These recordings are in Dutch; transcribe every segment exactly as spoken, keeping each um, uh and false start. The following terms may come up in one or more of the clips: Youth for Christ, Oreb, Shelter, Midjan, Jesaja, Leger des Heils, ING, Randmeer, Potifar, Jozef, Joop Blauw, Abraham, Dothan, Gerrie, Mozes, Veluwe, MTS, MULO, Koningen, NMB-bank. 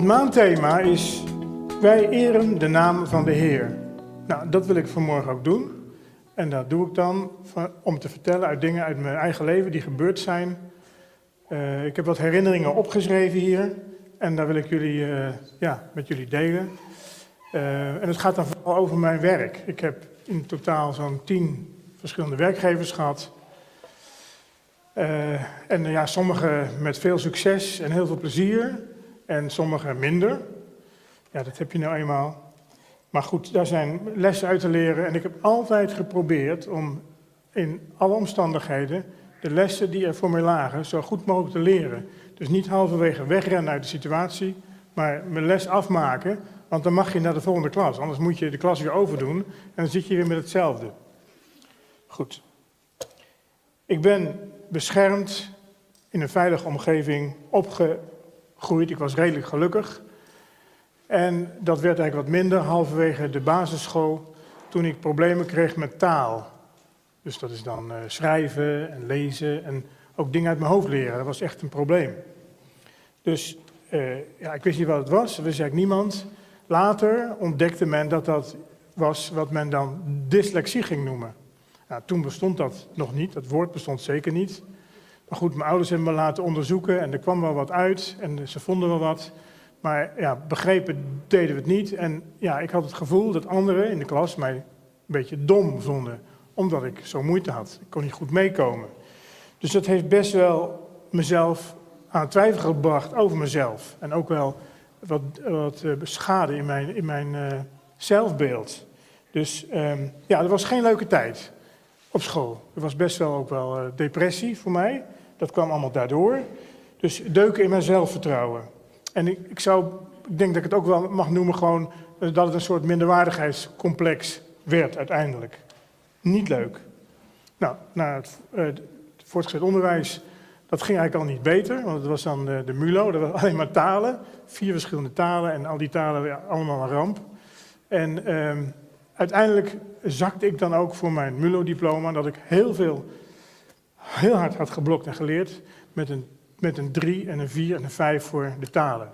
Het maandthema is: wij eren de naam van de Heer. Nou, dat wil ik vanmorgen ook doen. En dat doe ik dan om te vertellen uit dingen uit mijn eigen leven die gebeurd zijn. Uh, ik heb wat herinneringen opgeschreven hier. En daar wil ik jullie uh, ja, met jullie delen. Uh, en het gaat dan vooral over mijn werk. Ik heb in totaal zo'n tien verschillende werkgevers gehad. Uh, en uh, ja, sommige met veel succes en heel veel plezier. En sommige minder. Ja, dat heb je nou eenmaal. Maar goed, daar zijn lessen uit te leren. En ik heb altijd geprobeerd om in alle omstandigheden de lessen die er voor mij lagen zo goed mogelijk te leren. Dus niet halverwege wegrennen uit de situatie, maar mijn les afmaken. Want dan mag je naar de volgende klas. Anders moet je de klas weer overdoen en dan zit je weer met hetzelfde. Goed. Ik ben beschermd, in een veilige omgeving opgegroeid. Ik was redelijk gelukkig. En dat werd eigenlijk wat minder halverwege de basisschool, toen ik problemen kreeg met taal. Dus dat is dan uh, schrijven en lezen en ook dingen uit mijn hoofd leren. Dat was echt een probleem. Dus uh, ja, ik wist niet wat het was, dat wist eigenlijk niemand. Later ontdekte men dat dat was wat men dan dyslexie ging noemen. Nou, toen bestond dat nog niet, dat woord bestond zeker niet. Maar goed, mijn ouders hebben me laten onderzoeken en er kwam wel wat uit en ze vonden wel wat. Maar ja, begrepen deden we het niet. En ja, ik had het gevoel dat anderen in de klas mij een beetje dom vonden, omdat ik zo moeite had. Ik kon niet goed meekomen. Dus dat heeft best wel mezelf aan twijfel gebracht over mezelf. En ook wel wat, wat schade in mijn, in mijn uh, zelfbeeld. Dus um, ja, dat was geen leuke tijd op school. Er was best wel ook wel uh, depressie voor mij. Dat kwam allemaal daardoor. Dus deuken in mijn zelfvertrouwen. En ik, ik zou, ik denk dat ik het ook wel mag noemen gewoon, uh, dat het een soort minderwaardigheidscomplex werd uiteindelijk. Niet leuk. Nou, na het, uh, het voortgezet onderwijs, dat ging eigenlijk al niet beter. Want het was dan de, de MULO, dat was alleen maar talen. Vier verschillende talen en al die talen ja, allemaal een ramp. En uh, uiteindelijk zakte ik dan ook voor mijn MULO-diploma, dat ik heel veel, heel hard had geblokt en geleerd. Met een, met een drie en een vier en een vijf voor de talen.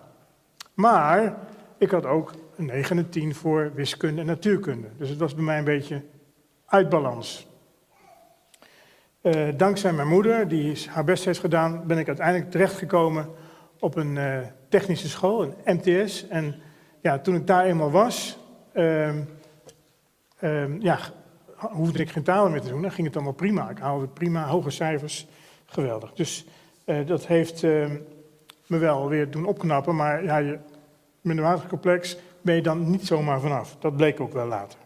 Maar ik had ook een negen en een tien voor wiskunde en natuurkunde. Dus het was bij mij een beetje uit balans. Uh, dankzij mijn moeder, die haar best heeft gedaan, ben ik uiteindelijk terechtgekomen op een uh, technische school, een M T S. En ja, toen ik daar eenmaal was, uh, uh, ja, hoefde ik geen talen meer te doen. Dan ging het allemaal prima. Ik haalde prima, hoge cijfers, geweldig. Dus uh, dat heeft uh, me wel weer doen opknappen, maar ja, je minderwaardig complex ben je dan niet zomaar vanaf. Dat bleek ook wel later.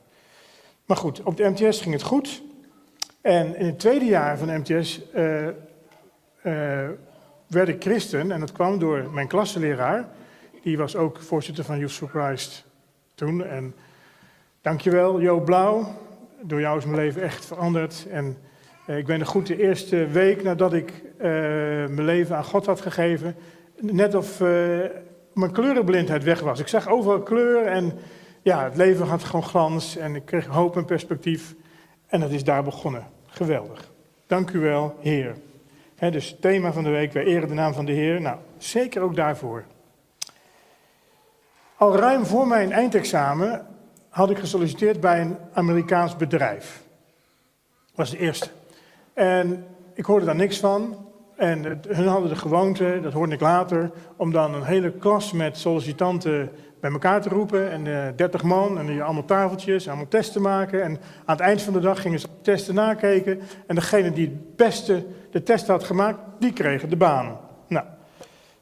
Maar goed, op de M T S ging het goed. En in het tweede jaar van de M T S uh, uh, werd ik christen. En dat kwam door mijn klassenleraar. Die was ook voorzitter van Youth for Christ toen. En dankjewel, Joop Blauw. Door jou is mijn leven echt veranderd. En uh, ik ben er goed de eerste week nadat ik uh, mijn leven aan God had gegeven. Net of uh, mijn kleurenblindheid weg was. Ik zag overal kleur en... Ja, het leven had gewoon glans en ik kreeg hoop en perspectief. En dat is daar begonnen. Geweldig. Dank u wel, Heer. He, dus het thema van de week, wij eren de naam van de Heer. Nou, zeker ook daarvoor. Al ruim voor mijn eindexamen had ik gesolliciteerd bij een Amerikaans bedrijf. Dat was de eerste. En ik hoorde daar niks van. En het, hun hadden de gewoonte, dat hoorde ik later, om dan een hele klas met sollicitanten bij elkaar te roepen en uh, dertig man en uh, allemaal tafeltjes, allemaal testen maken. En aan het eind van de dag gingen ze testen nakijken en degene die het beste de test had gemaakt, die kregen de baan. Nou,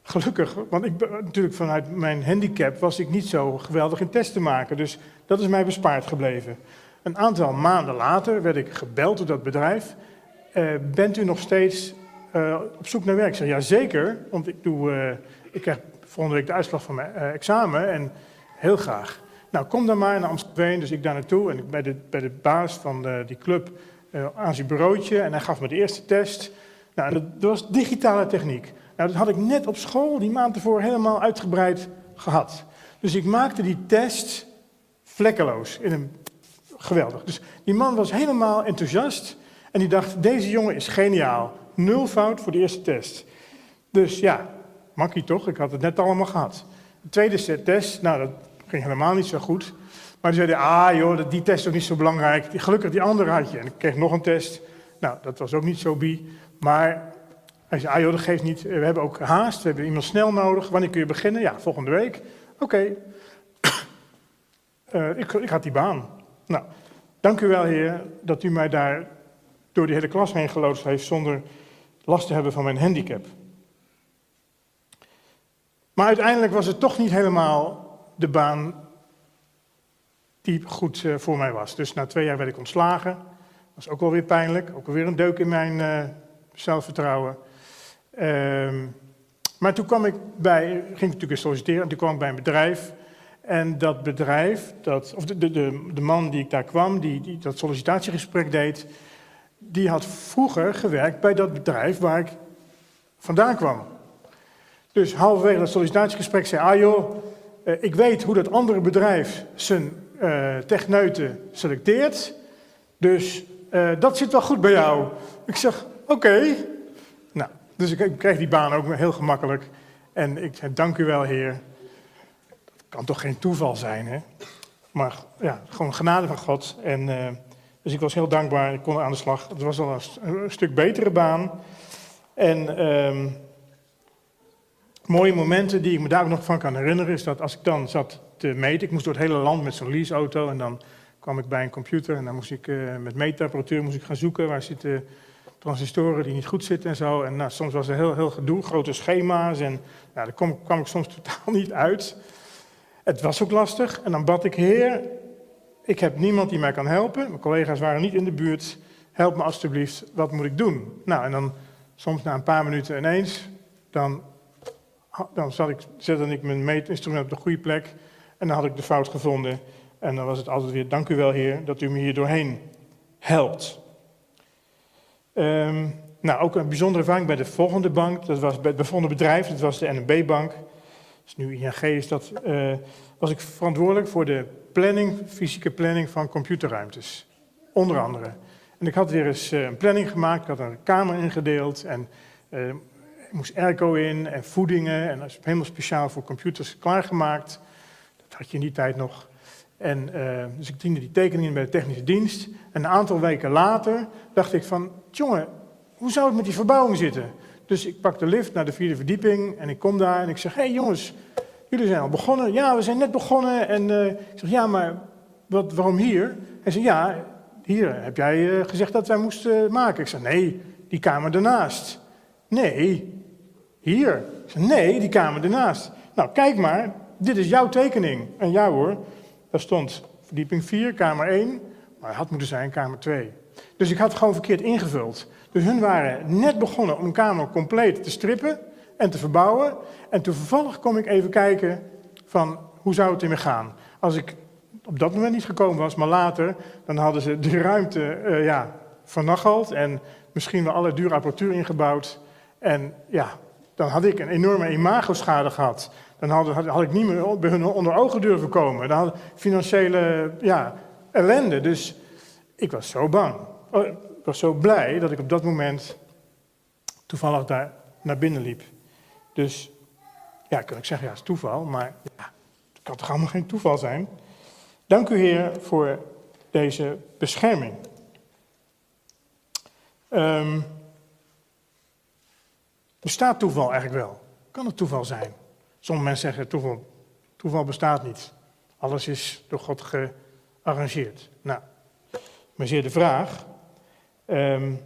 gelukkig, want ik natuurlijk vanuit mijn handicap was ik niet zo geweldig in testen maken, dus dat is mij bespaard gebleven. Een aantal maanden later werd ik gebeld door dat bedrijf. Uh, bent u nog steeds uh, op zoek naar werk? Ik zei, ja zeker, want ik doe, uh, ik krijg volgende week de uitslag van mijn uh, examen en heel graag. Nou, kom dan maar naar Amsterdam, dus ik daar naartoe. En ik bij de, bij de baas van de, die club uh, aan zijn bureautje en hij gaf me de eerste test. Nou, dat, dat was digitale techniek. Nou, dat had ik net op school die maand ervoor helemaal uitgebreid gehad. Dus ik maakte die test vlekkeloos. In een, geweldig. Dus die man was helemaal enthousiast en die dacht, deze jongen is geniaal. Nul fout voor de eerste test. Dus ja... Makkie toch, ik had het net allemaal gehad. De tweede test, nou dat ging helemaal niet zo goed. Maar die zeiden, ah joh, die test is niet zo belangrijk. Die, gelukkig die andere had je. En ik kreeg nog een test. Nou, dat was ook niet zo bi. Maar hij zei, ah joh, dat geeft niet. We hebben ook haast, we hebben iemand snel nodig. Wanneer kun je beginnen? Ja, volgende week. Oké. Okay. Uh, ik, ik had die baan. Nou, dank u wel heer, dat u mij daar door die hele klas heen geloodst heeft zonder last te hebben van mijn handicap. Maar uiteindelijk was het toch niet helemaal de baan die goed uh, voor mij was. Dus na twee jaar werd ik ontslagen. Dat was ook wel weer pijnlijk. Ook weer een deuk in mijn uh, zelfvertrouwen. Um, maar toen kwam ik bij, ging ik natuurlijk eens solliciteren. En toen kwam ik bij een bedrijf. En dat bedrijf, dat, of de, de, de man die ik daar kwam, die, die dat sollicitatiegesprek deed, die had vroeger gewerkt bij dat bedrijf waar ik vandaan kwam. Dus halverwege dat sollicitatiegesprek zei, ah joh, ik weet hoe dat andere bedrijf zijn uh, techneuten selecteert, dus uh, dat zit wel goed bij jou. Ik zeg, oké. Okay. Nou, dus ik, ik kreeg die baan ook heel gemakkelijk. En ik zei, dank u wel heer. Dat kan toch geen toeval zijn, hè? Maar ja, gewoon genade van God. En, uh, dus ik was heel dankbaar, ik kon aan de slag. Het was al een, een stuk betere baan. En... Um, mooie momenten die ik me daar ook nog van kan herinneren is dat als ik dan zat te meten, ik moest door het hele land met zo'n leaseauto en dan kwam ik bij een computer en dan moest ik uh, met meetapparatuur moest ik gaan zoeken waar zitten transistoren die niet goed zitten en zo. En nou, soms was er heel, heel gedoe, grote schema's en nou, daar kwam, kwam ik soms totaal niet uit. Het was ook lastig en dan bad ik, heer, ik heb niemand die mij kan helpen, mijn collega's waren niet in de buurt, help me alstublieft, wat moet ik doen? Nou, en dan soms na een paar minuten ineens, dan... Dan zat ik, zette ik mijn meetinstrument op de goede plek en dan had ik de fout gevonden. En dan was het altijd weer, dank u wel heer, dat u me hier doorheen helpt. Um, nou, ook een bijzondere ervaring bij de volgende bank, dat was bij het volgende bedrijf, dat was de N M B-bank. Dus nu I N G is dat, uh, was ik verantwoordelijk voor de planning, fysieke planning van computerruimtes. Onder andere. En ik had weer eens uh, een planning gemaakt, ik had een kamer ingedeeld en... Uh, Ik moest airco in en voedingen en dat is helemaal speciaal voor computers klaargemaakt. Dat had je in die tijd nog. En, uh, dus ik diende die tekeningen bij de technische dienst. En een aantal weken later dacht ik van, jongen, hoe zou het met die verbouwing zitten? Dus ik pak de lift naar de vierde verdieping en ik kom daar en ik zeg, hé hey jongens, jullie zijn al begonnen? Ja, we zijn net begonnen. En uh, ik zeg, ja, maar wat, waarom hier? Hij zegt, ja, hier heb jij uh, gezegd dat wij moesten uh, maken. Ik zeg, nee, die kamer daarnaast. Nee. Hier. Nee, die kamer ernaast. Nou, kijk maar, dit is jouw tekening. En ja hoor, daar stond verdieping vier, kamer één, maar het had moeten zijn kamer twee. Dus ik had het gewoon verkeerd ingevuld. Dus hun waren net begonnen om een kamer compleet te strippen en te verbouwen. En toevallig kom ik even kijken van hoe zou het ermee gaan. Als ik op dat moment niet gekomen was, maar later, dan hadden ze de ruimte uh, ja, vernacheld en misschien wel alle dure apparatuur ingebouwd. En ja... Dan had ik een enorme imagoschade gehad. Dan had, had, had ik niet meer bij hun onder ogen durven komen. Dan had ik financiële ja, ellende. Dus ik was zo bang. Oh, ik was zo blij dat ik op dat moment toevallig daar naar binnen liep. Dus ja, kan ik zeggen, ja, het is toeval. Maar ja, het kan toch allemaal geen toeval zijn. Dank u, Heer, voor deze bescherming. Um, Bestaat toeval eigenlijk wel? Kan het toeval zijn? Sommige mensen zeggen toeval, toeval bestaat niet. Alles is door God gearrangeerd. Nou, maar zeer de vraag. Um,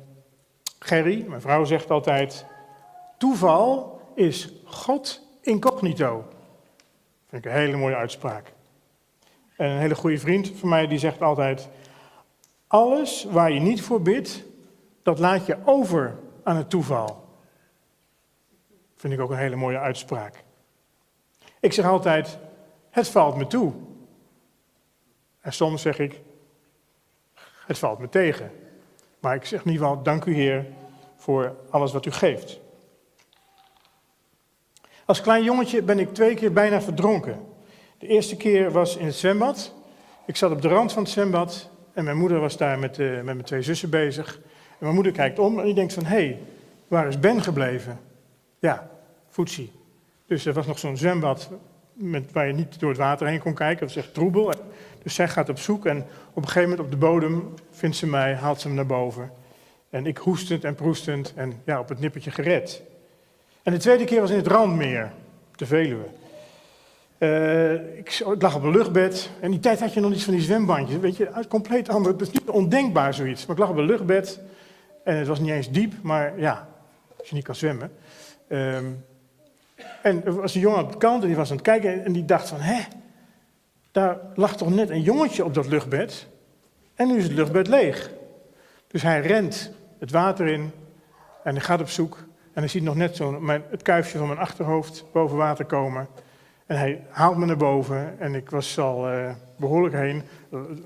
Gerrie, mijn vrouw, zegt altijd... Toeval is God incognito. Vind ik een hele mooie uitspraak. En een hele goede vriend van mij die zegt altijd... Alles waar je niet voor bidt, dat laat je over aan het toeval. Vind ik ook een hele mooie uitspraak. Ik zeg altijd, het valt me toe. En soms zeg ik, het valt me tegen. Maar ik zeg in ieder geval, dank u Heer voor alles wat u geeft. Als klein jongetje ben ik twee keer bijna verdronken. De eerste keer was in het zwembad. Ik zat op de rand van het zwembad en mijn moeder was daar met, uh, met mijn twee zussen bezig. En mijn moeder kijkt om en die denkt van, hé, hey, waar is Ben gebleven? Ja, voetsie. Dus er was nog zo'n zwembad met, waar je niet door het water heen kon kijken. Dat is echt troebel. Dus zij gaat op zoek en op een gegeven moment op de bodem vindt ze mij, haalt ze me naar boven. En ik hoestend en proestend en ja, op het nippertje gered. En de tweede keer was in het Randmeer, de Veluwe. Uh, ik lag op een luchtbed en die tijd had je nog niet van die zwembandjes. Weet je, compleet ander, het is niet ondenkbaar zoiets. Maar ik lag op een luchtbed en het was niet eens diep, maar ja, als je niet kan zwemmen. Um, en er was een jongen op de kant en die was aan het kijken en die dacht van, hè, daar lag toch net een jongetje op dat luchtbed en nu is het luchtbed leeg. Dus hij rent het water in en hij gaat op zoek en hij ziet nog net zo mijn, het kuifje van mijn achterhoofd boven water komen. En hij haalt me naar boven en ik was al uh, behoorlijk heen,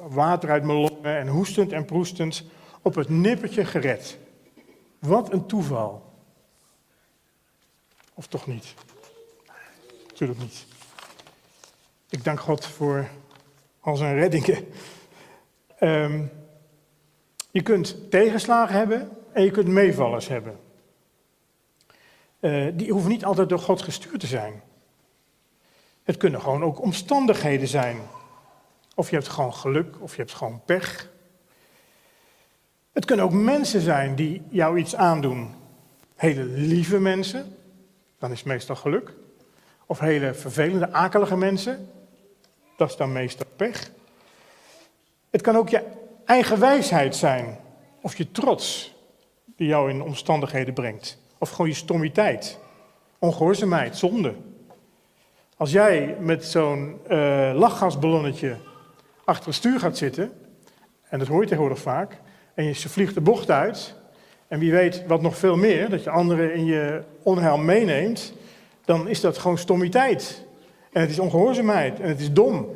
water uit mijn longen en hoestend en proestend, op het nippertje gered. Wat een toeval. Of toch niet? Natuurlijk niet. Ik dank God voor al zijn reddingen. Um, je kunt tegenslagen hebben en je kunt meevallers hebben. Uh, die hoeven niet altijd door God gestuurd te zijn. Het kunnen gewoon ook omstandigheden zijn. Of je hebt gewoon geluk, of je hebt gewoon pech. Het kunnen ook mensen zijn die jou iets aandoen. Hele lieve mensen, dan is meestal geluk. Of hele vervelende, akelige mensen, dat is dan meestal pech. Het kan ook je eigen wijsheid zijn, of je trots die jou in omstandigheden brengt. Of gewoon je stommiteit, ongehoorzaamheid, zonde. Als jij met zo'n uh, lachgasballonnetje achter het stuur gaat zitten, en dat hoor je tegenwoordig vaak, en je vliegt de bocht uit, en wie weet wat nog veel meer, dat je anderen in je onheil meeneemt, dan is dat gewoon stommiteit. En het is ongehoorzaamheid, en het is dom.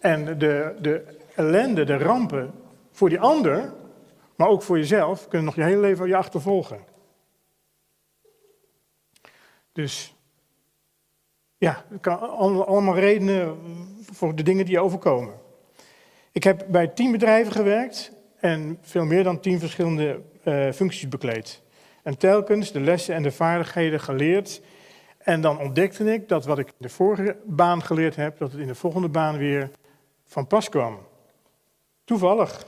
En de, de ellende, de rampen, voor die ander, maar ook voor jezelf, kunnen nog je hele leven je achtervolgen. Dus... ja, het kan allemaal redenen voor de dingen die je overkomen. Ik heb bij tien bedrijven gewerkt en veel meer dan tien verschillende uh, functies bekleed. En telkens de lessen en de vaardigheden geleerd. En dan ontdekte ik dat wat ik in de vorige baan geleerd heb, dat het in de volgende baan weer van pas kwam. Toevallig.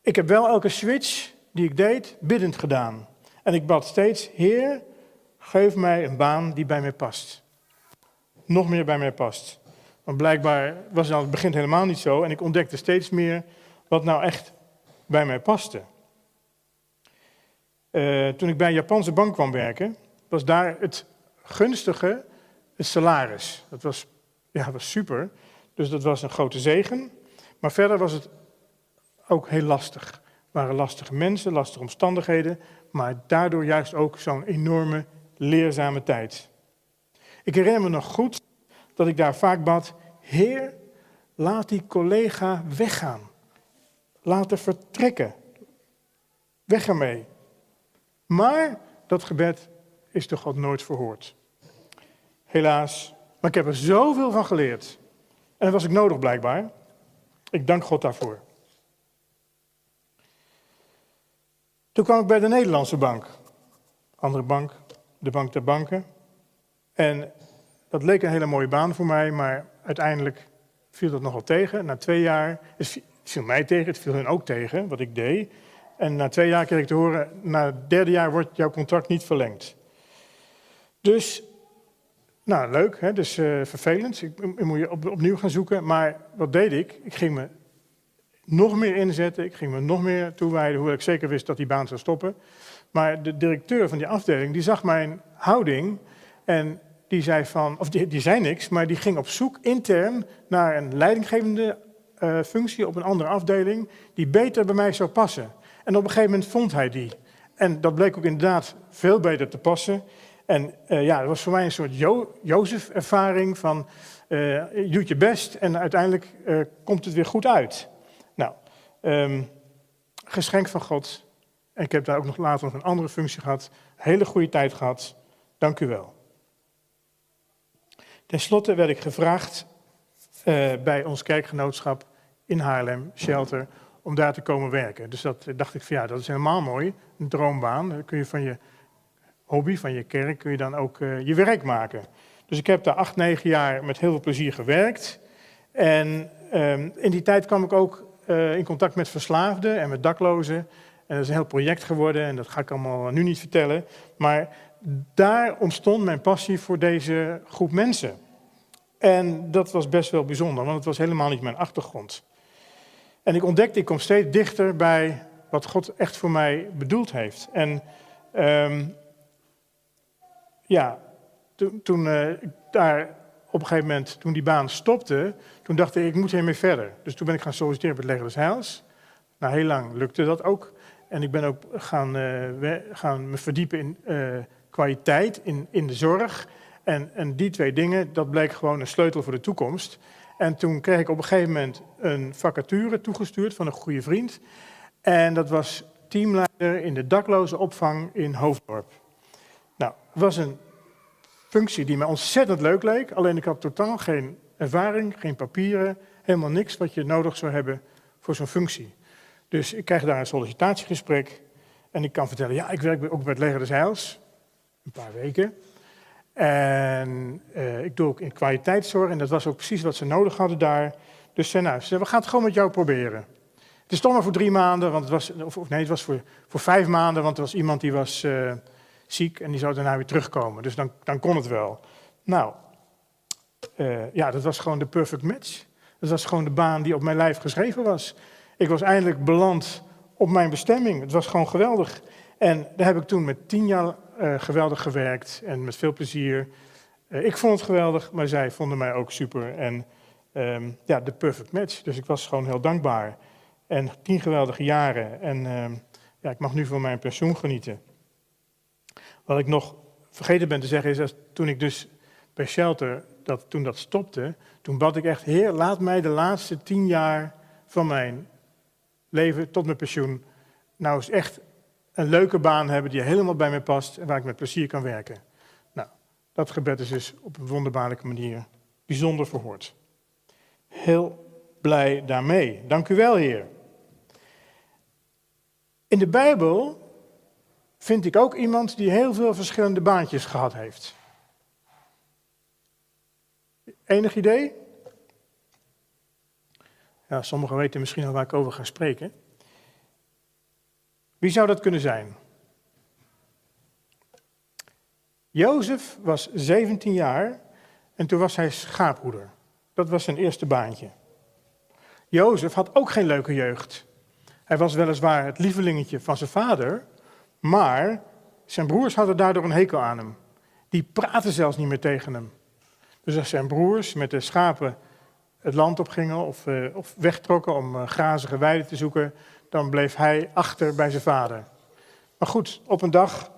Ik heb wel elke switch die ik deed, biddend gedaan. En ik bad steeds, Heer, geef mij een baan die bij mij past. Nog meer bij mij past. Want blijkbaar was het aan het begin helemaal niet zo. En ik ontdekte steeds meer wat nou echt bij mij paste. Uh, toen ik bij een Japanse bank kwam werken, was daar het gunstige het salaris. Dat was, ja, was super. Dus dat was een grote zegen. Maar verder was het ook heel lastig. Er waren lastige mensen, lastige omstandigheden. Maar daardoor juist ook zo'n enorme leerzame tijd. Ik herinner me nog goed dat ik daar vaak bad, Heer, laat die collega weggaan. Laat haar vertrekken. Weg ermee. Maar dat gebed is door God nooit verhoord. Helaas, maar ik heb er zoveel van geleerd. En dat was ik nodig blijkbaar. Ik dank God daarvoor. Toen kwam ik bij de Nederlandse bank. Andere bank, de bank der banken. En dat leek een hele mooie baan voor mij, maar uiteindelijk viel dat nogal tegen. Na twee jaar, het viel mij tegen, het viel hen ook tegen, wat ik deed. En na twee jaar kreeg ik te horen, na het derde jaar wordt jouw contract niet verlengd. Dus, nou leuk, hè? Dus uh, vervelend. Ik, ik moet je op, opnieuw gaan zoeken. Maar wat deed ik? Ik ging me nog meer inzetten, ik ging me nog meer toewijden, hoewel ik zeker wist dat die baan zou stoppen. Maar de directeur van die afdeling, die zag mijn houding en... Die zei, van, of die, die zei niks, maar die ging op zoek intern naar een leidinggevende uh, functie op een andere afdeling die beter bij mij zou passen. En op een gegeven moment vond hij die. En dat bleek ook inderdaad veel beter te passen. En uh, ja, dat was voor mij een soort jo- Jozef-ervaring van uh, je doet je best en uiteindelijk uh, komt het weer goed uit. Nou, um, geschenk van God. En ik heb daar ook nog later nog een andere functie gehad. Hele goede tijd gehad. Dank u wel. Ten slotte werd ik gevraagd uh, bij ons kerkgenootschap in Haarlem, Shelter, om daar te komen werken. Dus dat dacht ik van ja, dat is helemaal mooi, een droombaan. Dan kun je van je hobby, van je kerk, kun je dan ook uh, je werk maken. Dus ik heb daar acht, negen jaar met heel veel plezier gewerkt. En um, in die tijd kwam ik ook uh, in contact met verslaafden en met daklozen. En dat is een heel project geworden en dat ga ik allemaal nu niet vertellen. Maar daar ontstond mijn passie voor deze groep mensen. En dat was best wel bijzonder, want het was helemaal niet mijn achtergrond. En ik ontdekte, ik kom steeds dichter bij wat God echt voor mij bedoeld heeft. En um, ja, toen, toen uh, daar op een gegeven moment, toen die baan stopte, toen dacht ik, ik moet hiermee verder. Dus toen ben ik gaan solliciteren bij het Leger des Heils. Nou, heel lang lukte dat ook. En ik ben ook gaan, uh, gaan me verdiepen in uh, kwaliteit, in, in de zorg. En, en die twee dingen, dat bleek gewoon een sleutel voor de toekomst. En toen kreeg ik op een gegeven moment een vacature toegestuurd van een goede vriend. En dat was teamleider in de daklozenopvang in Hoofddorp. Nou, het was een functie die mij ontzettend leuk leek. Alleen ik had totaal geen ervaring, geen papieren, helemaal niks wat je nodig zou hebben voor zo'n functie. Dus ik krijg daar een sollicitatiegesprek en ik kan vertellen, ja, ik werk ook bij het Leger des Heils, een paar weken. En uh, ik doe ook in kwaliteitszorg en dat was ook precies wat ze nodig hadden daar. Dus ze, nou, ze, we gaan het gewoon met jou proberen. Het is toch maar voor drie maanden, want het was, of nee, het was voor, voor vijf maanden, want er was iemand die was uh, ziek en die zou daarna weer terugkomen. Dus dan, dan kon het wel. Nou, uh, ja, dat was gewoon de perfect match. Dat was gewoon de baan die op mijn lijf geschreven was. Ik was eindelijk beland op mijn bestemming. Het was gewoon geweldig. En daar heb ik toen met tien jaar uh, geweldig gewerkt en met veel plezier. Uh, ik vond het geweldig, maar zij vonden mij ook super. En um, ja, de perfect match. Dus ik was gewoon heel dankbaar. En tien geweldige jaren. En um, ja, ik mag nu van mijn pensioen genieten. Wat ik nog vergeten ben te zeggen is dat toen ik dus bij Shelter, dat, toen dat stopte, toen bad ik echt, Heer, laat mij de laatste tien jaar van mijn leven tot mijn pensioen nou eens echt een leuke baan hebben die helemaal bij mij past en waar ik met plezier kan werken. Nou, dat gebed is dus op een wonderbaarlijke manier bijzonder verhoord. Heel blij daarmee. Dank u wel, Heer. In de Bijbel vind ik ook iemand die heel veel verschillende baantjes gehad heeft. Enig idee? Ja, sommigen weten misschien al waar ik over ga spreken. Wie zou dat kunnen zijn? Jozef was zeventien jaar en toen was hij schaaphoeder. Dat was zijn eerste baantje. Jozef had ook geen leuke jeugd. Hij was weliswaar het lievelingetje van zijn vader, maar zijn broers hadden daardoor een hekel aan hem. Die praten zelfs niet meer tegen hem. Dus als zijn broers met de schapen het land opgingen of, uh, of wegtrokken om uh, grazige weiden te zoeken, dan bleef hij achter bij zijn vader. Maar goed, op een dag,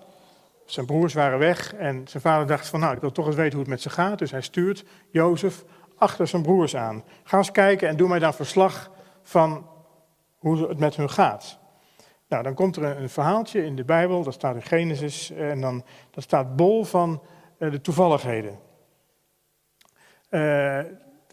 zijn broers waren weg en zijn vader dacht van, nou, ik wil toch eens weten hoe het met ze gaat. Dus hij stuurt Jozef achter zijn broers aan. Ga eens kijken en doe mij dan verslag van hoe het met hun gaat. Nou, dan komt er een, een verhaaltje in de Bijbel, dat staat in Genesis, en dan, dat staat bol van uh, de toevalligheden. Uh,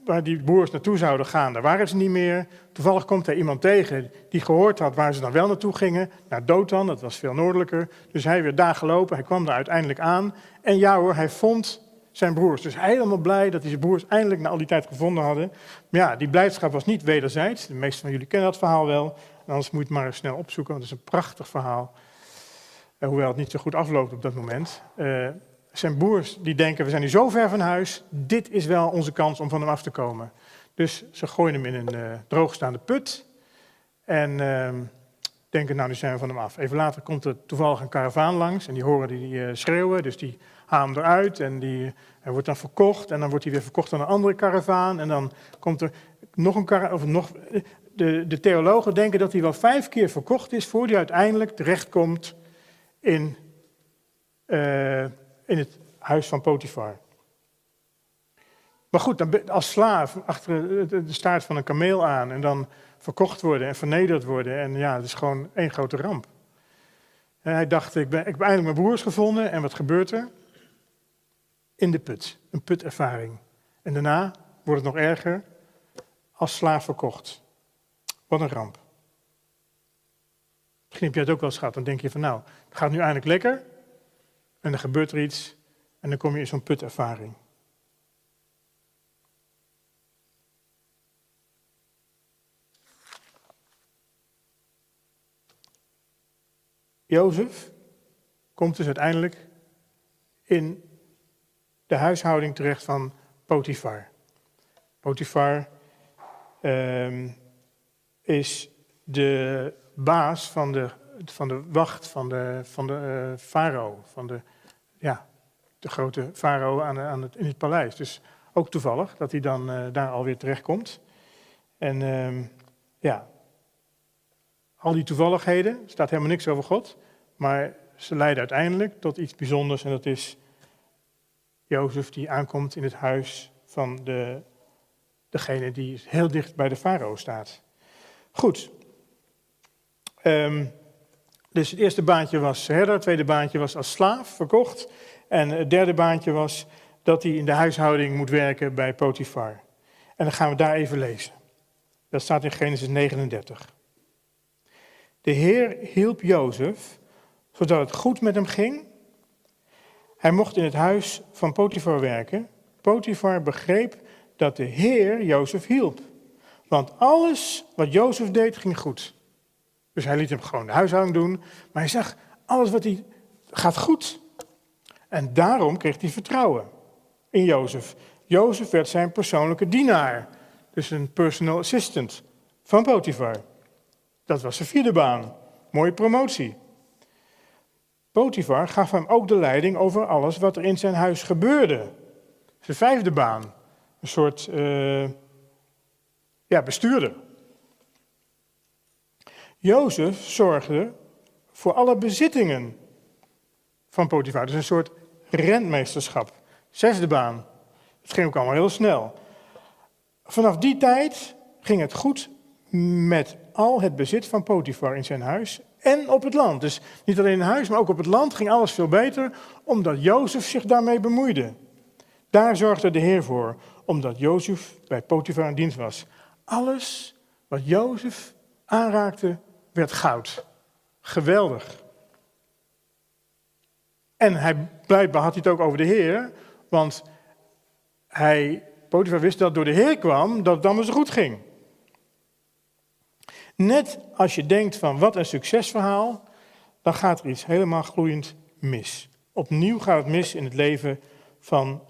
waar die broers naartoe zouden gaan, daar waren ze niet meer. Toevallig komt hij iemand tegen die gehoord had waar ze dan wel naartoe gingen. Naar Dothan, dat was veel noordelijker. Dus hij werd daar gelopen, hij kwam daar uiteindelijk aan. En ja hoor, hij vond zijn broers. Dus helemaal blij dat hij zijn broers eindelijk na al die tijd gevonden hadden. Maar ja, die blijdschap was niet wederzijds. De meesten van jullie kennen dat verhaal wel. En anders moet je het maar snel opzoeken, want het is een prachtig verhaal. Uh, hoewel het niet zo goed afloopt op dat moment. Uh, Zijn broers die denken, we zijn nu zo ver van huis, dit is wel onze kans om van hem af te komen. Dus ze gooien hem in een uh, droogstaande put en uh, denken, nou, nu zijn we van hem af. Even later komt er toevallig een karavaan langs en die horen die uh, schreeuwen, dus die halen hem eruit en die, hij wordt dan verkocht. En dan wordt hij weer verkocht aan een andere karavaan en dan komt er nog een karavaan. De, de theologen denken dat hij wel vijf keer verkocht is voordat hij uiteindelijk terechtkomt in... Uh, in het huis van Potifar. Maar goed, dan als slaaf achter de staart van een kameel aan en dan verkocht worden en vernederd worden. En ja, het is gewoon één grote ramp. En hij dacht, ik, ben, ik heb eindelijk mijn broers gevonden. En wat gebeurt er? In de put. Een putervaring. En daarna wordt het nog erger. Als slaaf verkocht. Wat een ramp. Misschien heb jij het ook wel eens gehad. Dan denk je van, nou, het gaat nu eindelijk lekker. En dan gebeurt er iets en dan kom je in zo'n putervaring. Jozef komt dus uiteindelijk in de huishouding terecht van Potifar. Potifar uh, is de baas van de, van de wacht van de, van de uh, farao, van de, ja, de grote farao aan, aan het, in het paleis. Dus ook toevallig dat hij dan uh, daar alweer terechtkomt. En uh, ja, al die toevalligheden, er staat helemaal niks over God, maar ze leiden uiteindelijk tot iets bijzonders en dat is Jozef die aankomt in het huis van de, degene die heel dicht bij de farao staat. Goed. Um, dus het eerste baantje was herder, het tweede baantje was als slaaf verkocht en het derde baantje was dat hij in de huishouding moet werken bij Potifar. En dan gaan we daar even lezen. Dat staat in Genesis negenendertig. De Heer hielp Jozef, zodat het goed met hem ging. Hij mocht in het huis van Potifar werken. Potifar begreep dat de Heer Jozef hielp. Want alles wat Jozef deed, ging goed. Dus hij liet hem gewoon de huishouding doen. Maar hij zag, alles wat hij gaat goed. En daarom kreeg hij vertrouwen in Jozef. Jozef werd zijn persoonlijke dienaar. Dus een personal assistant van Potifar. Dat was zijn vierde baan. Mooie promotie. Potifar gaf hem ook de leiding over alles wat er in zijn huis gebeurde. Zijn vijfde baan. Een soort uh, ja, bestuurder. Jozef zorgde voor alle bezittingen van Potifar. Dus een soort rentmeesterschap. Zesde baan. Het ging ook allemaal heel snel. Vanaf die tijd ging het goed met al het bezit van Potifar in zijn huis en op het land. Dus niet alleen in huis, maar ook op het land ging alles veel beter, omdat Jozef zich daarmee bemoeide. Daar zorgde de Heer voor, omdat Jozef bij Potifar in dienst was. Alles wat Jozef aanraakte, werd goud. Geweldig. En hij, blijkbaar had hij het ook over de Heer, want hij, Potifar wist dat door de Heer kwam, dat het allemaal zo goed ging. Net als je denkt van wat een succesverhaal, dan gaat er iets helemaal gloeiend mis. Opnieuw gaat het mis in het leven van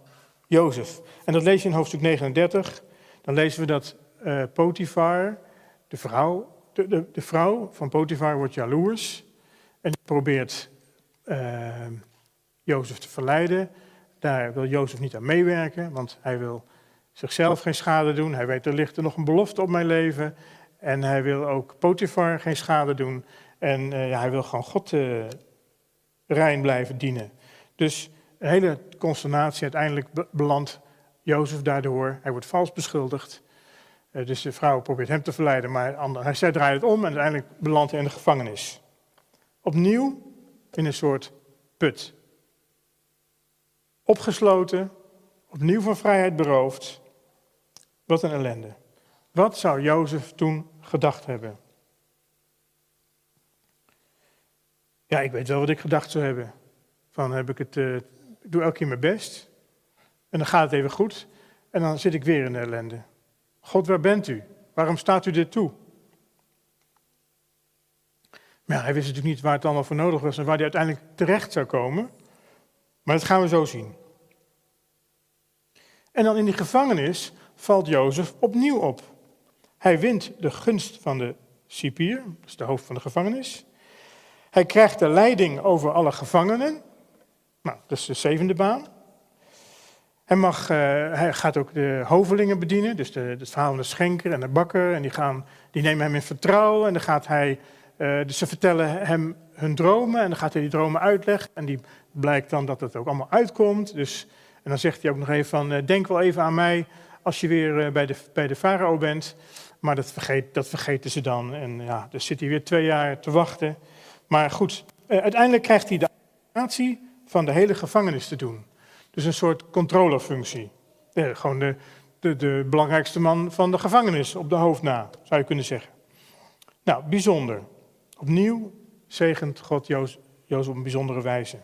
Jozef. En dat lees je in hoofdstuk negenendertig. Dan lezen we dat uh, Potifar, de vrouw, de, de, de vrouw van Potifar wordt jaloers. En probeert uh, Jozef te verleiden. Daar wil Jozef niet aan meewerken, want hij wil zichzelf geen schade doen. Hij weet, er ligt er nog een belofte op mijn leven. En hij wil ook Potifar geen schade doen. En uh, ja, hij wil gewoon God uh, rein blijven dienen. Dus een hele consternatie. Uiteindelijk be- belandt Jozef daardoor. Hij wordt vals beschuldigd. Uh, dus de vrouw probeert hem te verleiden. Maar ander, hij, zij draait het om en uiteindelijk belandt hij in de gevangenis. Opnieuw in een soort put. Opgesloten. Opnieuw van vrijheid beroofd. Wat een ellende. Wat zou Jozef toen gedacht hebben? Ja, ik weet wel wat ik gedacht zou hebben. Van, heb ik het, uh, ik doe elke keer mijn best. En dan gaat het even goed. En dan zit ik weer in de ellende. God, waar bent u? Waarom staat u dit toe? Maar ja, hij wist natuurlijk niet waar het allemaal voor nodig was en waar hij uiteindelijk terecht zou komen. Maar dat gaan we zo zien. En dan in die gevangenis valt Jozef opnieuw op. Hij wint de gunst van de cipier, dus de hoofd van de gevangenis. Hij krijgt de leiding over alle gevangenen. Nou, dat is de zevende baan. Hij, mag, uh, hij gaat ook de hovelingen bedienen, dus de, het verhaal van de schenker en de bakker. En die, gaan, die nemen hem in vertrouwen en dan gaat hij, uh, dus ze vertellen hem hun dromen en dan gaat hij die dromen uitleggen. En die blijkt dan dat het ook allemaal uitkomt. Dus, en dan zegt hij ook nog even van, uh, denk wel even aan mij als je weer bij de, bij de farao bent. Maar dat, vergeet, dat vergeten ze dan. En ja, dus zit hij weer twee jaar te wachten. Maar goed, uiteindelijk krijgt hij de administratie van de hele gevangenis te doen. Dus een soort controlerfunctie. Ja, gewoon de, de, de belangrijkste man van de gevangenis op de hoofd na, zou je kunnen zeggen. Nou, bijzonder. Opnieuw zegent God Jozef op een bijzondere wijze.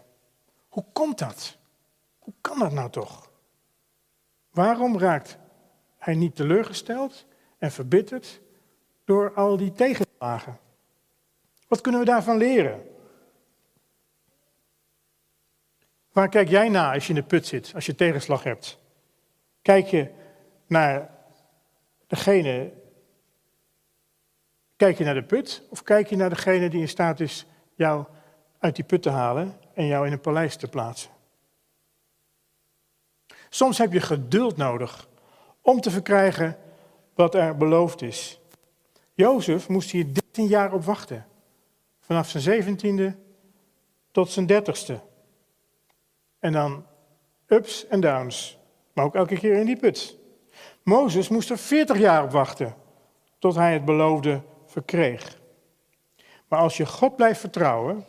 Hoe komt dat? Hoe kan dat nou toch? Waarom raakt hij niet teleurgesteld en verbitterd door al die tegenslagen? Wat kunnen we daarvan leren? Waar kijk jij naar als je in de put zit, als je tegenslag hebt? Kijk je naar degene, kijk je naar de put, of kijk je naar degene die in staat is jou uit die put te halen en jou in een paleis te plaatsen? Soms heb je geduld nodig om te verkrijgen wat er beloofd is. Jozef moest hier dertien jaar op wachten. Vanaf zijn zeventiende tot zijn dertigste. En dan ups en downs. Maar ook elke keer in die put. Mozes moest er veertig jaar op wachten. Tot hij het beloofde verkreeg. Maar als je God blijft vertrouwen,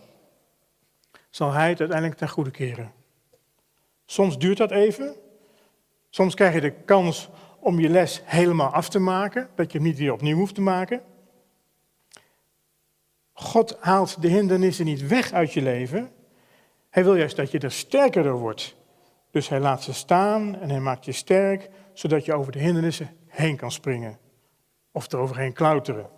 zal hij het uiteindelijk ten goede keren. Soms duurt dat even. Soms krijg je de kans om je les helemaal af te maken. Dat je hem niet weer opnieuw hoeft te maken. God haalt de hindernissen niet weg uit je leven. Hij wil juist dat je er sterker door wordt. Dus hij laat ze staan en hij maakt je sterk, zodat je over de hindernissen heen kan springen. Of eroverheen klauteren.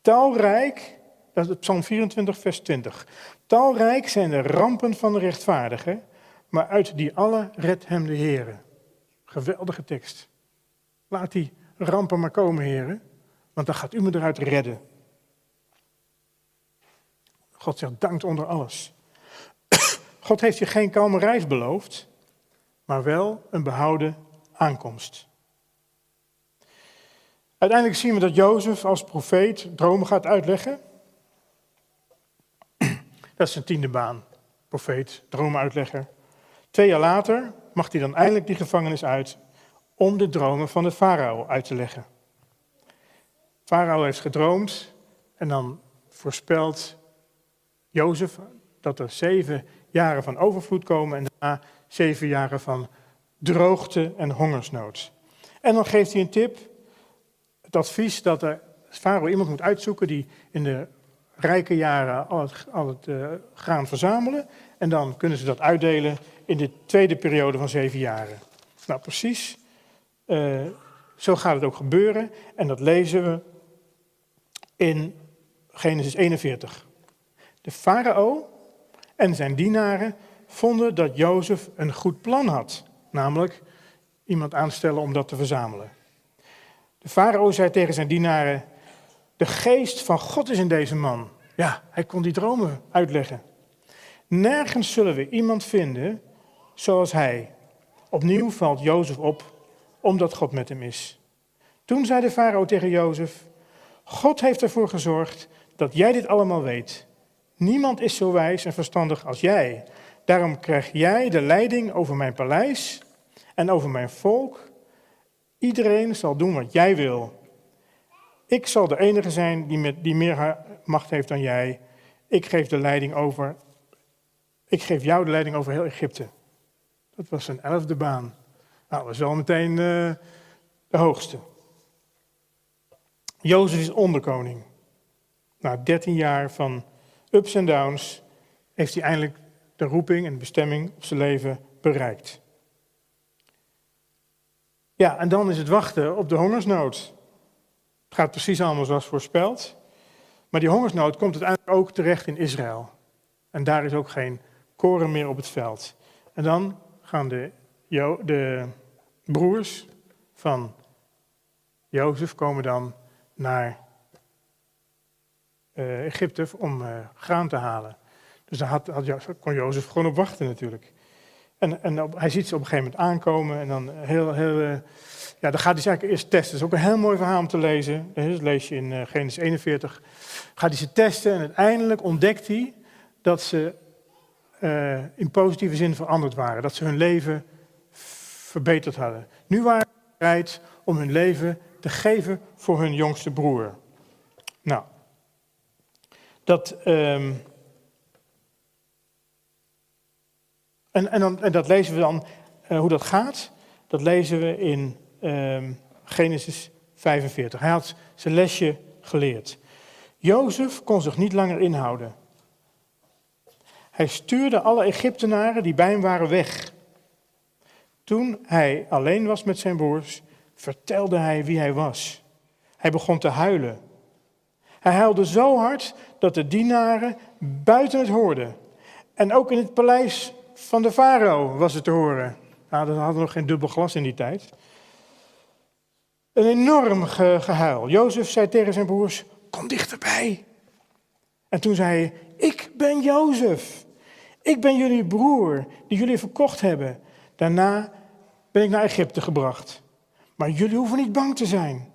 Talrijk, dat is Psalm vierentwintig, vers twintig. Talrijk zijn de rampen van de rechtvaardige, maar uit die alle redt hem de Heere. Geweldige tekst. Laat die rampen maar komen, Heere, want dan gaat u me eruit redden. God zegt, dankt onder alles. God heeft je geen kalme reis beloofd, maar wel een behouden aankomst. Uiteindelijk zien we dat Jozef als profeet dromen gaat uitleggen. Dat is zijn tiende baan. Profeet, droomuitlegger. Twee jaar later mag hij dan eindelijk die gevangenis uit om de dromen van de farao uit te leggen. Farao heeft gedroomd en dan voorspelt Jozef dat er zeven jaren van overvloed komen en daarna zeven jaren van droogte en hongersnood. En dan geeft hij een tip, het advies dat de farao iemand moet uitzoeken die in de rijke jaren al het, al het uh, graan verzamelen en dan kunnen ze dat uitdelen in de tweede periode van zeven jaren. Nou, precies. Uh, Zo gaat het ook gebeuren en dat lezen we in Genesis eenenveertig. De farao en zijn dienaren vonden dat Jozef een goed plan had, namelijk iemand aanstellen om dat te verzamelen. De farao zei tegen zijn dienaren, de geest van God is in deze man. Ja, hij kon die dromen uitleggen. Nergens zullen we iemand vinden zoals hij. Opnieuw valt Jozef op, omdat God met hem is. Toen zei de farao tegen Jozef, God heeft ervoor gezorgd dat jij dit allemaal weet. Niemand is zo wijs en verstandig als jij. Daarom krijg jij de leiding over mijn paleis en over mijn volk. Iedereen zal doen wat jij wil. Ik zal de enige zijn die, met, die meer macht heeft dan jij. Ik geef de leiding over. Ik geef jou de leiding over heel Egypte. Dat was zijn elfde baan. Nou, dat is wel meteen uh, de hoogste. Jozef is onderkoning. Na dertien jaar van ups en downs heeft hij eindelijk de roeping en bestemming op zijn leven bereikt. Ja, en dan is het wachten op de hongersnood. Het gaat precies allemaal zoals voorspeld. Maar die hongersnood komt uiteindelijk ook terecht in Israël. En daar is ook geen koren meer op het veld. En dan gaan de... Jo, de broers van Jozef komen dan naar uh, Egypte om uh, graan te halen. Dus daar had, had, kon Jozef gewoon op wachten natuurlijk. En, en op, hij ziet ze op een gegeven moment aankomen en dan heel, heel, uh, ja, dan gaat hij ze eigenlijk eerst testen. Dat is ook een heel mooi verhaal om te lezen. Dat lees je in uh, Genesis eenenveertig. Gaat hij ze testen en uiteindelijk ontdekt hij dat ze uh, in positieve zin veranderd waren. Dat ze hun leven verbeterd hadden. Nu waren ze bereid om hun leven te geven voor hun jongste broer. Nou, dat, um, en, en, dan, en dat lezen we dan, uh, hoe dat gaat, dat lezen we in um, Genesis vijfenveertig. Hij had zijn lesje geleerd. Jozef kon zich niet langer inhouden. Hij stuurde alle Egyptenaren die bij hem waren weg. Toen hij alleen was met zijn broers, vertelde hij wie hij was. Hij begon te huilen. Hij huilde zo hard dat de dienaren buiten het hoorden. En ook in het paleis van de farao was het te horen. Nou, dat hadden nog geen dubbel glas in die tijd. Een enorm ge- gehuil. Jozef zei tegen zijn broers, kom dichterbij. En toen zei hij, ik ben Jozef. Ik ben jullie broer die jullie verkocht hebben. Daarna ben ik naar Egypte gebracht. Maar jullie hoeven niet bang te zijn.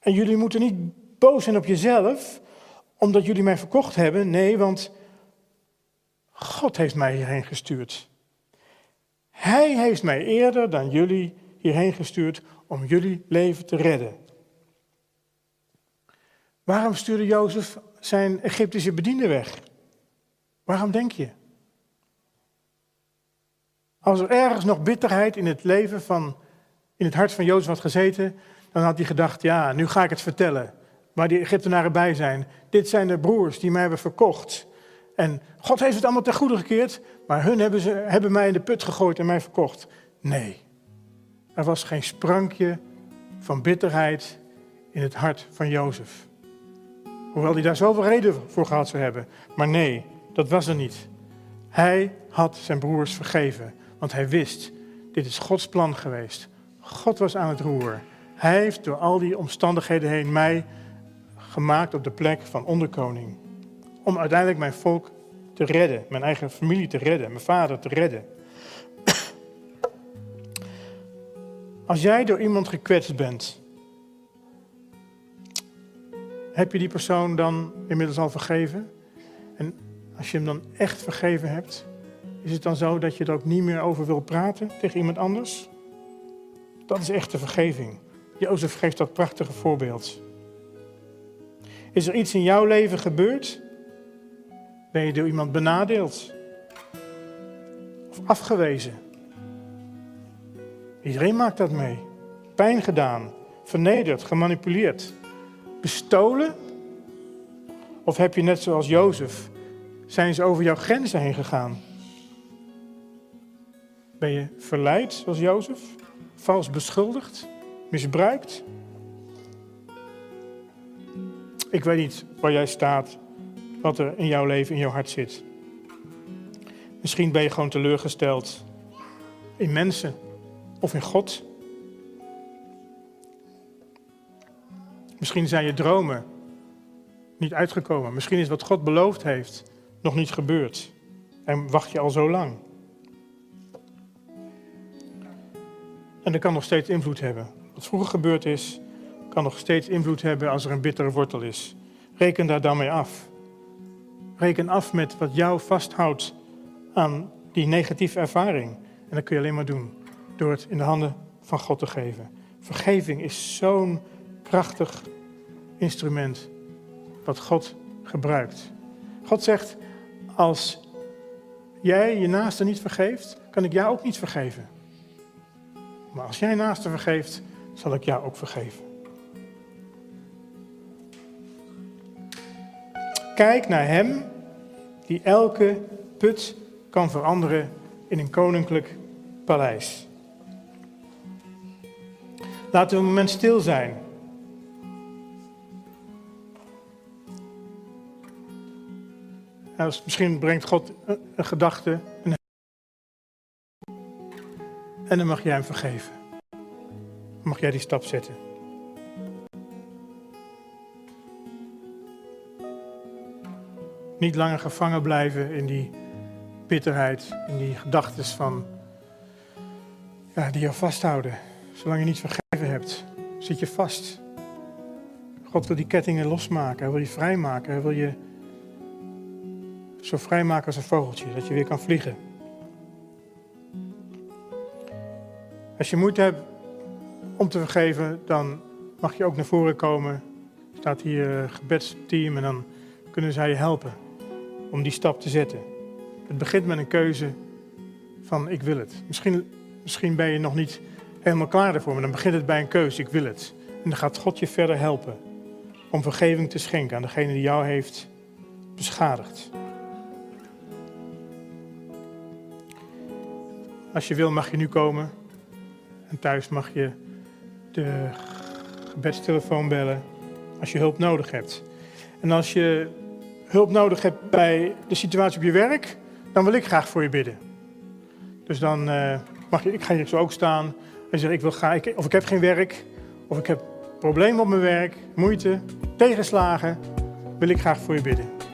En jullie moeten niet boos zijn op jezelf, omdat jullie mij verkocht hebben. Nee, want God heeft mij hierheen gestuurd. Hij heeft mij eerder dan jullie hierheen gestuurd om jullie leven te redden. Waarom stuurde Jozef zijn Egyptische bediende weg? Waarom denk je? Als er ergens nog bitterheid in het leven van, in het hart van Jozef had gezeten, dan had hij gedacht, ja, nu ga ik het vertellen. Waar die Egyptenaren bij zijn. Dit zijn de broers die mij hebben verkocht. En God heeft het allemaal ten goede gekeerd, maar hun hebben, ze, hebben mij in de put gegooid en mij verkocht. Nee, er was geen sprankje van bitterheid in het hart van Jozef. Hoewel hij daar zoveel reden voor gehad zou hebben. Maar nee, dat was er niet. Hij had zijn broers vergeven, want hij wist, dit is Gods plan geweest. God was aan het roer. Hij heeft door al die omstandigheden heen mij gemaakt op de plek van onderkoning. Om uiteindelijk mijn volk te redden, mijn eigen familie te redden, mijn vader te redden. Als jij door iemand gekwetst bent, heb je die persoon dan inmiddels al vergeven? En als je hem dan echt vergeven hebt, is het dan zo dat je er ook niet meer over wil praten tegen iemand anders? Dat is echte vergeving. Jozef geeft dat prachtige voorbeeld. Is er iets in jouw leven gebeurd? Ben je door iemand benadeeld? Of afgewezen? Iedereen maakt dat mee. Pijn gedaan, vernederd, gemanipuleerd, bestolen? Of heb je net zoals Jozef, zijn ze over jouw grenzen heen gegaan? Ben je verleid zoals Jozef? Vals beschuldigd? Misbruikt? Ik weet niet waar jij staat, wat er in jouw leven, in jouw hart zit. Misschien ben je gewoon teleurgesteld in mensen of in God. Misschien zijn je dromen niet uitgekomen. Misschien is wat God beloofd heeft nog niet gebeurd. En wacht je al zo lang. En dat kan nog steeds invloed hebben. Wat vroeger gebeurd is, kan nog steeds invloed hebben als er een bittere wortel is. Reken daar dan mee af. Reken af met wat jou vasthoudt aan die negatieve ervaring. En dat kun je alleen maar doen door het in de handen van God te geven. Vergeving is zo'n krachtig instrument wat God gebruikt. God zegt, als jij je naaste niet vergeeft, kan ik jou ook niet vergeven. Maar als jij naaste vergeeft, zal ik jou ook vergeven. Kijk naar hem die elke put kan veranderen in een koninklijk paleis. Laten we een moment stil zijn. Misschien brengt God een gedachte en dan mag jij hem vergeven. Dan mag jij die stap zetten. Niet langer gevangen blijven in die bitterheid, in die gedachtes van, ja, die jou vasthouden. Zolang je niet vergeven hebt, zit je vast. God wil die kettingen losmaken, hij wil je vrijmaken, hij wil je zo vrijmaken als een vogeltje, dat je weer kan vliegen. Als je moeite hebt om te vergeven, dan mag je ook naar voren komen. Er staat hier een gebedsteam en dan kunnen zij je helpen om die stap te zetten. Het begint met een keuze van ik wil het. Misschien, misschien ben je nog niet helemaal klaar daarvoor, maar dan begint het bij een keuze, ik wil het. En dan gaat God je verder helpen om vergeving te schenken aan degene die jou heeft beschadigd. Als je wil mag je nu komen en thuis mag je de gebedstelefoon bellen als je hulp nodig hebt. En als je hulp nodig hebt bij de situatie op je werk, dan wil ik graag voor je bidden. Dus dan uh, mag je, ik ga hier zo ook staan en zeg ik wil gaan, ik, of ik heb geen werk, of ik heb problemen op mijn werk, moeite, tegenslagen, wil ik graag voor je bidden.